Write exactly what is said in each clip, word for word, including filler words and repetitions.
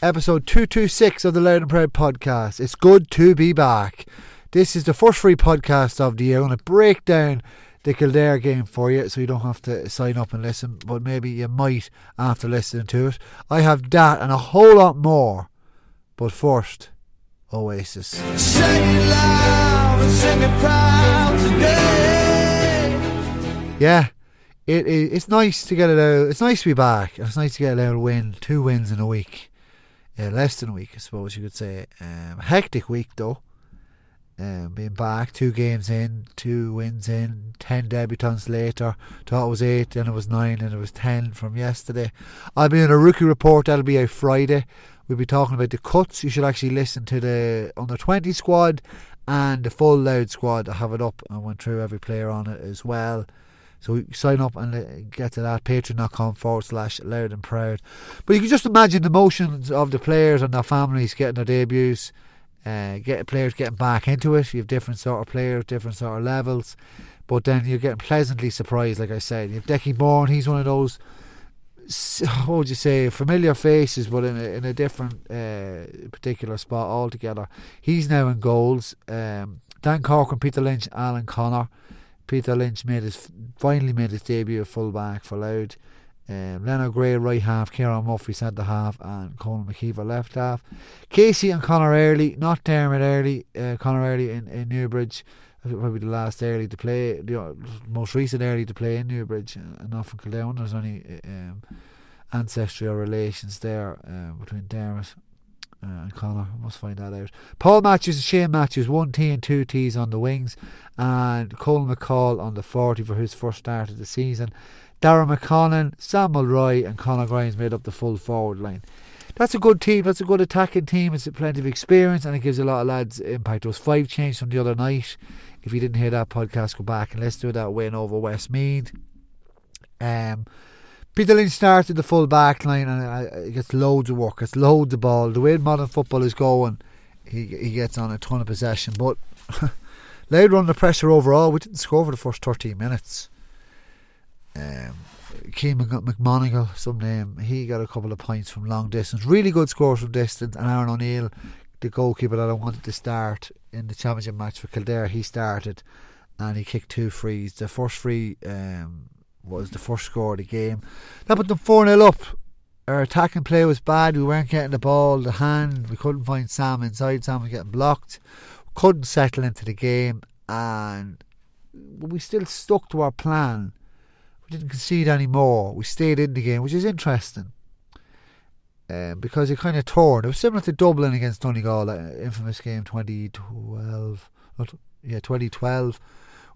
Episode two twenty-six of the Loud and Proud podcast. It's good to be back. This is the first free podcast of the year. I'm going to break down the Kildare game for you so you don't have to sign up and listen, but maybe you might after listening to it. I have that and a whole lot more, but first, Oasis. Sing it loud and sing it proud today. Yeah, it is. It's nice to get it out. It's nice to be back. It's nice to get a little win, two wins in a week. Yeah, less than a week, I suppose you could say. Um, hectic week, though. Um, being back, two games in, two wins in, ten debutants later. Thought it was eight, then it was nine, then it was ten from yesterday. I'll be in a rookie report, that'll be out Friday. We'll be talking about the cuts. You should actually listen to the under twenty squad and the full Loud squad. I have it up and went through every player on it as well. So sign up and get to that, patreon.com forward slash loud and proud. But you can just imagine the emotions of the players and their families getting their debuts, uh, get players getting back into it. You have different sort of players, different sort of levels. But then you're getting pleasantly surprised, like I said. You have Dickie Byrne, he's one of those, what would you say, familiar faces, but in a, in a different uh, particular spot altogether. He's now in goals. Um, Dan Corcoran, Peter Lynch, Alan Connor. Peter Lynch made his finally made his debut at full-back for Loud. Um, Leno Gray, right half. Kieran Murphy, centre-half. And Colin McKeever, left-half. Casey and Conor Early, not Dermot Early. Uh, Conor Early in, in Newbridge. Probably the last Early to play, the most recent Early to play in Newbridge. And not from Kildare. There's only um, ancestral relations there uh, between Dermot Uh, and Connor, I must find that out. Paul Matthews and Shane Matches, one T and two T's on the wings, and Colin McCall on the forty for his first start of the season. Darren McConnell, Sam Mulroy and Conor Grimes made up the full forward line. That's a good team, that's a good attacking team. It's plenty of experience and it gives a lot of lads impact. Those five changes from the other night, if you didn't hear that podcast, go back and listen to that win over Westmead. um Peter Lynch started the full back line and he gets loads of work, gets loads of ball. The way modern football is going, he he gets on a ton of possession. But Loud run the pressure overall. We didn't score for the first thirteen minutes. Um, McMonagle, some name, he got a couple of points from long distance. Really good scores from distance. And Aaron O'Neill, the goalkeeper that I wanted to start in the championship match for Kildare, he started and he kicked two frees. The first free... Um, was the first score of the game. That put them four nil up. Our attacking play was bad. We weren't getting the ball, the hand. We couldn't find Sam inside. Sam was getting blocked. Couldn't settle into the game, and we still stuck to our plan. We didn't concede anymore. We stayed in the game, which is interesting, um, because it kind of torn. It was similar to Dublin against Donegal, that infamous game twenty twelve. Yeah, twenty twelve.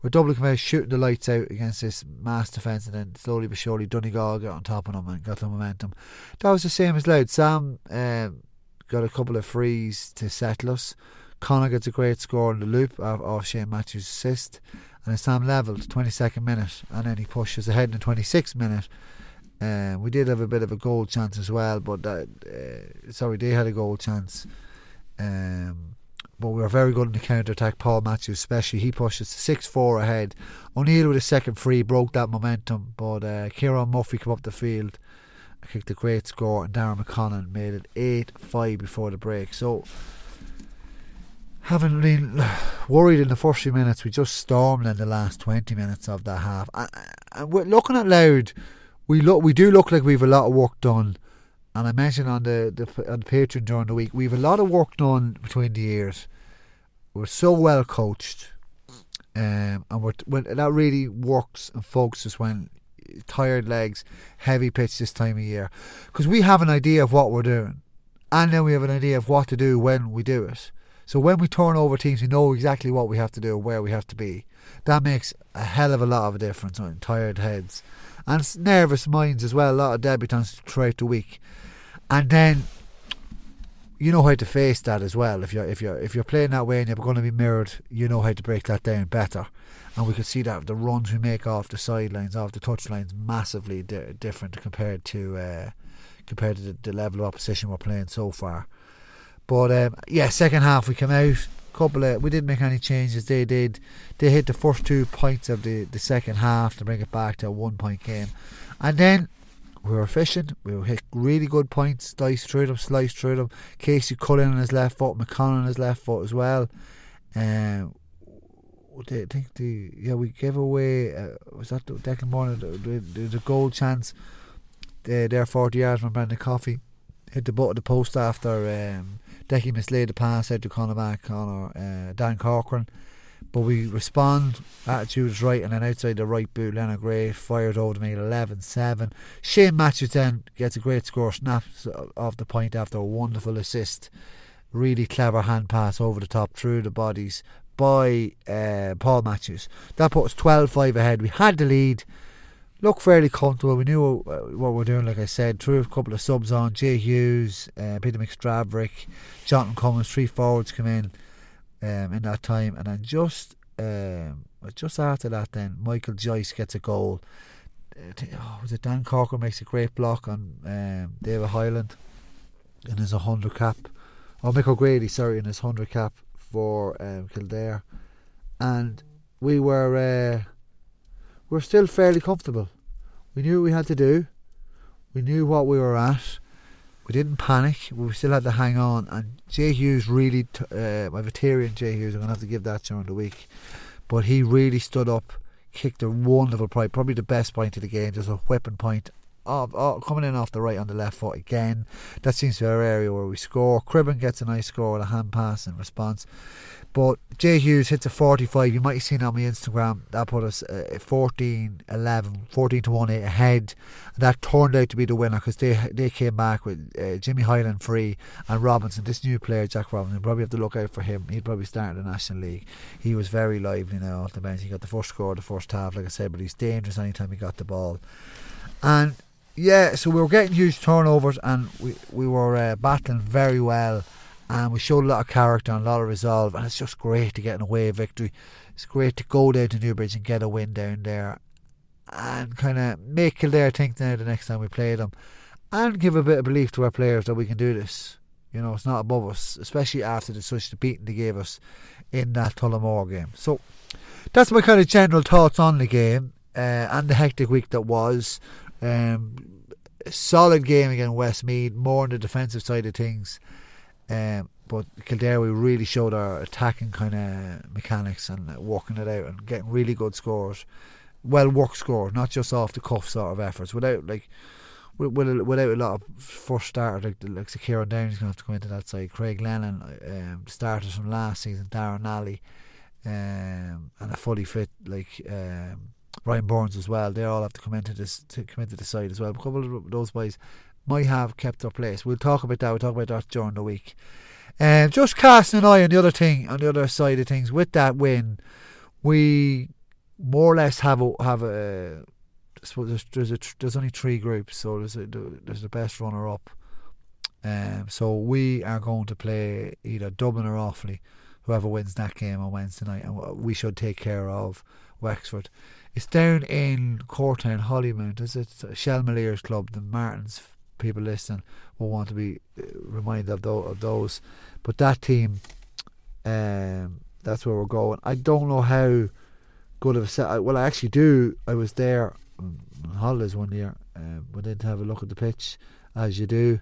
Where Dublin came out shooting the lights out against this mass defence, and then slowly but surely Donegal got on top of them and got the momentum. That was the same as Loud. Sam um, got a couple of frees to settle us. Connor gets a great score in the loop off Shane Matthews' assist, and then Sam levelled twenty-second minute, and then he pushes ahead in the twenty-sixth minute. Um, we did have a bit of a goal chance as well, but that, uh, sorry, they had a goal chance. Um, But we were very good in the counter-attack. Paul Matthews especially, he pushed us six four ahead. O'Neill with a second free broke that momentum, but uh, Kieran Murphy came up the field, kicked a great score, and Darren McConnell made it eight five before the break. So, having been worried in the first few minutes, we just stormed in the last twenty minutes of that half. And, and we're looking at Loud, we look, we do look like we've a lot of work done. And I mentioned on the, the on the Patreon during the week, we have a lot of work done between the years. We're so well coached, um, and we're, when that really works and focuses when tired legs, heavy pitch this time of year, because we have an idea of what we're doing, and then we have an idea of what to do when we do it. So when we turn over teams, we know exactly what we have to do, where we have to be. That makes a hell of a lot of a difference on tired heads and nervous minds as well. A lot of debutants throughout the week, and then you know how to face that as well. If you're if you're if you're playing that way and you're going to be mirrored, you know how to break that down better. And we could see that the runs we make off the sidelines, off the touchlines, massively di- different compared to uh, compared to the, the level of opposition we're playing so far. But um, yeah, second half we came out. Couple of, we didn't make any changes. They did. They hit the first two points of the, the second half to bring it back to a one point game, and then we were fishing, we were hit really good points, diced through them, sliced through them. Casey Cullen on his left foot, McConnell on his left foot as well. Um, I think the yeah we gave away uh, was that the Declan Moore the, the, the goal chance uh, there forty yards when Brendan Coffey hit the butt of the post after um, Decky mislaid the pass out to Conor McCall or uh, Dan Corcoran, but we respond, attitude is right, and then outside the right boot Leno Gray fired over to me eleven seven. Shane Matches then gets a great score, snaps off the point after a wonderful assist, really clever hand pass over the top through the bodies by uh, Paul Matthews. That put us twelve five ahead. We had the lead, looked fairly comfortable, we knew what we were doing, like I said, threw a couple of subs on, Jay Hughes, uh, Peter McStraverick, Jonathan Cummins, three forwards come in um, in that time, and then just um, just after that then Michael Joyce gets a goal. I think, oh, was it Dan Corcoran makes a great block on um, David Highland in his one hundred cap, or Mick O'Grady sorry in his one hundred cap for um, Kildare, and we were uh, we were still fairly comfortable. We knew what we had to do, we knew what we were at, we didn't panic, we still had to hang on. And Jay Hughes really t- uh, my veteran Jay Hughes, I'm going to have to give that during the week, but he really stood up, kicked a wonderful point, probably the best point of the game, just a whipping point Of, of, coming in off the right on the left foot again. That seems to be our area where we score. Cribben gets a nice score with a hand pass in response, but Jay Hughes hits a forty-five. You might have seen on my Instagram that put us uh, fourteen eleven, fourteen to one eight ahead, and that turned out to be the winner because they they came back with uh, Jimmy Highland free and Robinson, this new player Jack Robinson. You probably have to look out for him, he'd probably start in the National League. He was very lively now off the bench, he got the first score of the first half like I said, but he's dangerous anytime he got the ball. And yeah, so we were getting huge turnovers, and we, we were uh, battling very well, and we showed a lot of character and a lot of resolve, and it's just great to get an away victory. It's great to go down to Newbridge and get a win down there and kind of make Kildare think now the next time we play them, and give a bit of belief to our players that we can do this. You know, it's not above us, especially after the such the beating they gave us in that Tullamore game. So that's my kind of general thoughts on the game uh, and the hectic week that was. Um, solid game against Westmead, more on the defensive side of things, um, but Kildare, we really showed our attacking kind of mechanics and walking it out and getting really good scores, well worked scores, not just off the cuff sort of efforts, without like without, without a lot of first starters like, like so Kieran Downey's going to have to come into that side, Craig Lennon, um, starters from last season, Darren Alley, um, and a fully fit like um Ryan Burns as well, they all have to come into this to come into the side as well. A couple of those boys might have kept their place. We'll talk about that. We'll talk about that during the week. Um, just casting an eye on the other thing, on the other side of things. With that win, we more or less have a, have a. I suppose there's there's, a, there's only three groups, so there's a, there's the best runner up. Um, so we are going to play either Dublin or Offaly, whoever wins that game on Wednesday night, and we should take care of Wexford. It's down in Cortown, Hollymount, is it? Shell Maleers Club, the Martins people listening will want to be reminded of, tho- of those. But that team, um, that's where we're going. I don't know how good of a set. Well, I actually do. I was there on holidays one year. Um, we didn't have a look at the pitch, as you do.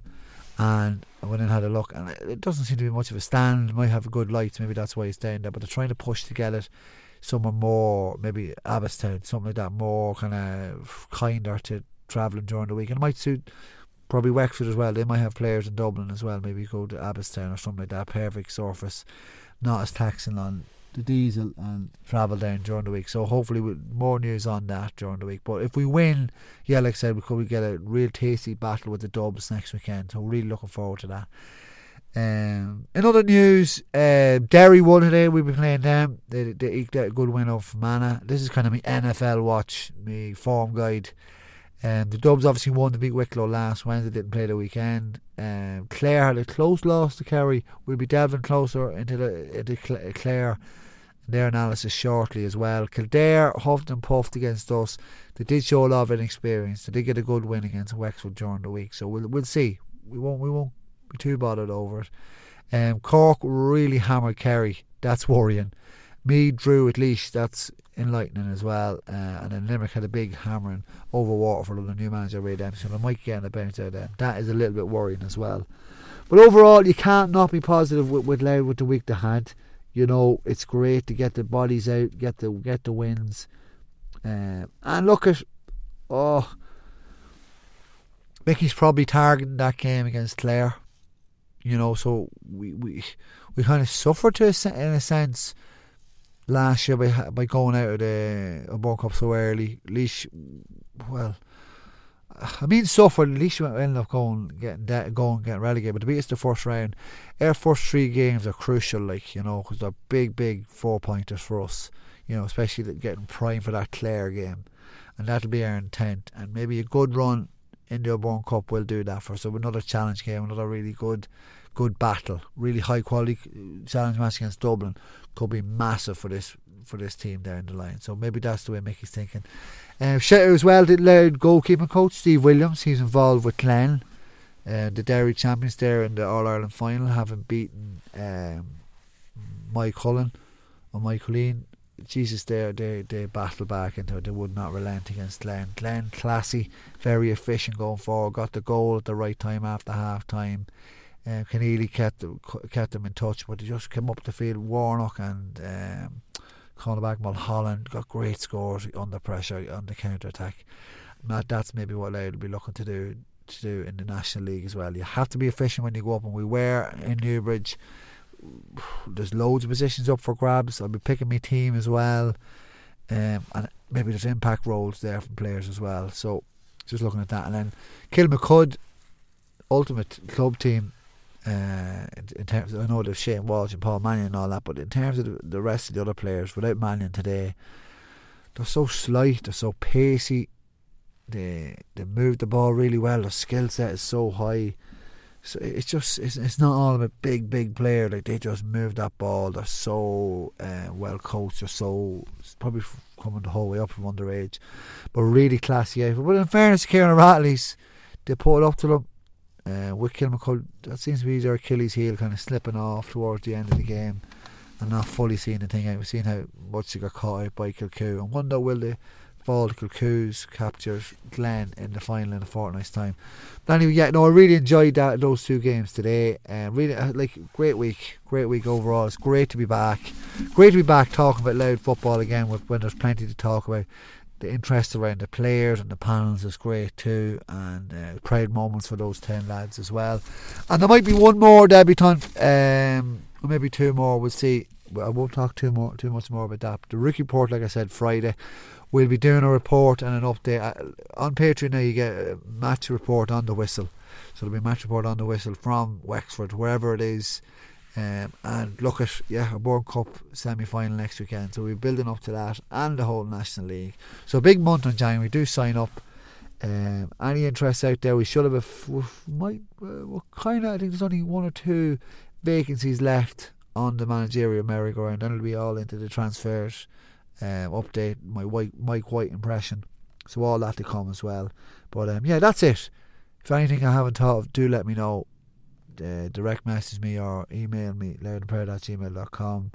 And I went and had a look, and it doesn't seem to be much of a stand. It might have good lights, maybe that's why it's down there. But they're trying to push to get it somewhere more, maybe Abbottstown, something like that, more kind of kinder to travelling during the week. And it might suit probably Wexford as well. They might have players in Dublin as well. Maybe go to Abbottstown or something like that. Perfect surface, not as taxing on the diesel and travel down during the week. So hopefully we'll, more news on that during the week. But if we win, yeah, like I said, we could get a real tasty battle with the Dubs next weekend. So really looking forward to that. Um, in other news, uh, Derry won today. We'll be playing them. They, they eked out a good win over Fermanagh. This is kind of my N F L watch, my form guide. Um, the Dubs obviously won to beat Wicklow last Wednesday, didn't play the weekend. Um, Clare had a close loss to Kerry. We'll be delving closer into the into Clare, their analysis shortly as well. Kildare huffed and puffed against us. They did show a lot of inexperience. They did get a good win against Wexford during the week. So we'll we'll see. We won't we won't be too bothered over it. Um, Cork really hammered Kerry. That's worrying. Meath drew at least, that's enlightening as well. Uh, and then Limerick had a big hammering over Waterford under new manager Ray Dempsey. I might get on the bounce out there. That is a little bit worrying as well. But overall, you can't not be positive with, with Loud with the week they had. You know, it's great to get the bodies out, get the get the wins, uh, and look at oh, Mickey's probably targeting that game against Clare. You know, so we we, we kind of suffered to a, in a sense last year by by going out of the O'Byrne Cup so early. At least, well, I mean, suffered. At least we ended up going, getting de- going, getting relegated. But to beat us the first round, our first three games are crucial, like, you know, because they're big, big four pointers for us. You know, especially getting primed for that Clare game, and that'll be our intent. And maybe a good run in the O'Byrne Cup will do that for us. So another challenge game, another really good, good battle, really high quality challenge match against Dublin could be massive for this for this team down the line. So maybe that's the way Mickey's thinking. Uh, shout out as well to Loud goalkeeping coach Steve Williams. He's involved with Glenn, uh, the Derry champions there in the All-Ireland final, having beaten um, Mike Cullen or Mike Cullen. Jesus, they, they they battled back into it. They would not relent against Glenn. Glenn, classy, very efficient going forward, got the goal at the right time after half time. um, Keneally kept, kept them in touch, but they just came up the field. Warnock and um cornerback Mulholland got great scores under pressure on the counter attack. That's maybe what Loud will be looking to do to do in the National League as well. You have to be efficient when you go up, and we were in Newbridge. There's loads of positions up for grabs. I'll be picking my team as well, um, and maybe there's impact roles there from players as well. So just looking at that, and then Kilmacud ultimate club team. Uh, in, in terms of, I know there's Shane Walsh and Paul Mannion and all that, but in terms of the, the rest of the other players without Mannion today, they're so slight, they're so pacey, they they move the ball really well, their skill set is so high. So it's just it's, it's not all about big big player, like they just move that ball. They're so uh, well coached, they're so it's probably coming the whole way up from underage, but really classy effort. But in fairness to Kieran Ratley's, they pulled up to them. Uh, with Kilmacud, that seems to be their Achilles heel, kind of slipping off towards the end of the game and not fully seeing the thing out. We've seen how much they got caught out by Kilcoo, and wonder will they fall to Kilcoo's captures Glenn in the final in a fortnight's time. But anyway, yeah, no, I really enjoyed that those two games today. Uh, really, like, great week, great week overall. It's great to be back, great to be back talking about Loud football again when there's plenty to talk about. The interest around the players and the panels is great too, and uh, proud moments for those ten lads as well. And there might be one more debutant, um, maybe two more. We'll see. Well, I won't talk too more, too much more about that. But the rookie report, like I said, Friday, we'll be doing a report and an update uh, on Patreon. Now you get a match report on the whistle, so there'll be a match report on the whistle from Wexford, wherever it is. Um, and look at yeah, a O'Byrne Cup semi-final next weekend, so we're building up to that and the whole National League. So big month on January. Do sign up. Um, any interest out there? We should have a f- we might uh, we're kind of. I think there's only one or two vacancies left on the managerial merry-go-round. Then it'll be all into the transfers. Um, update my White, Mike White impression. So all that to come as well. But um, yeah, that's it. If anything I haven't thought of, do let me know. Uh, direct message me or email me loud and proud at gmail dot com.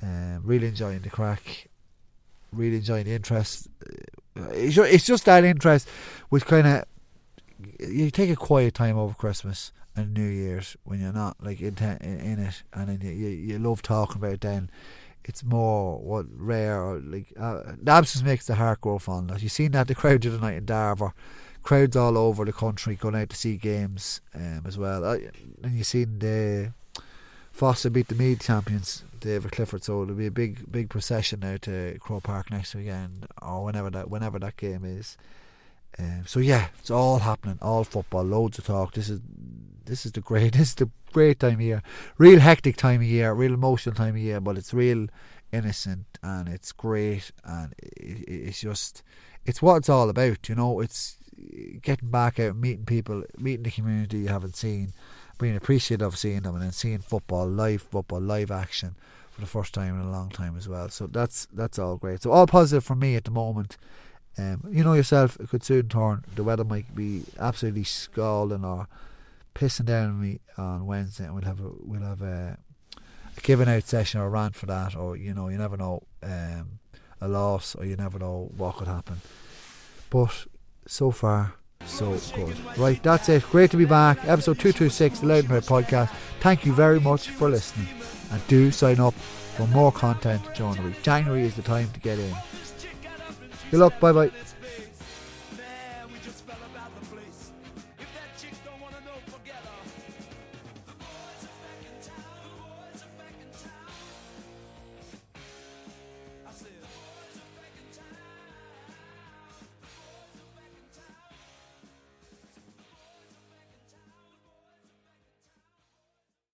Um, really enjoying the crack, really enjoying the interest. It's just that interest which kind of, you take a quiet time over Christmas and New Year's when you're not like in, in it, and then you, you, you love talking about it then. It's more what rare or like uh, the absence makes the heart grow fonder. You've seen that the crowd the other night in Darver, crowds all over the country going out to see games um, as well. Uh, and you've seen the Foster beat the Mead champions, David Clifford, so there'll be a big big procession now to Crow Park next weekend or whenever that whenever that game is. Um, so yeah, it's all happening, all football, loads of talk. This is this is the great this is the great time of year. Real hectic time of year, real emotional time of year, but it's real innocent and it's great, and it, it's just it's what it's all about, you know. It's getting back out, meeting people, meeting the community you haven't seen, being appreciative of seeing them, and then seeing football, live football, live action for the first time in a long time as well. So that's that's all great. So all positive for me at the moment. Um, you know yourself, it could soon turn. The weather might be absolutely scalding or pissing down on me on Wednesday, and we'll have a we'll have a, a given out session or ran for that, or you know, you never know, um, a loss, or you never know what could happen. But so far, so good. Right, that's it. Great to be back. Episode two twenty-six, the Loud and Proud podcast. Thank you very much for listening, and do sign up for more content during the week. January is the time to get in. Good luck. Bye bye.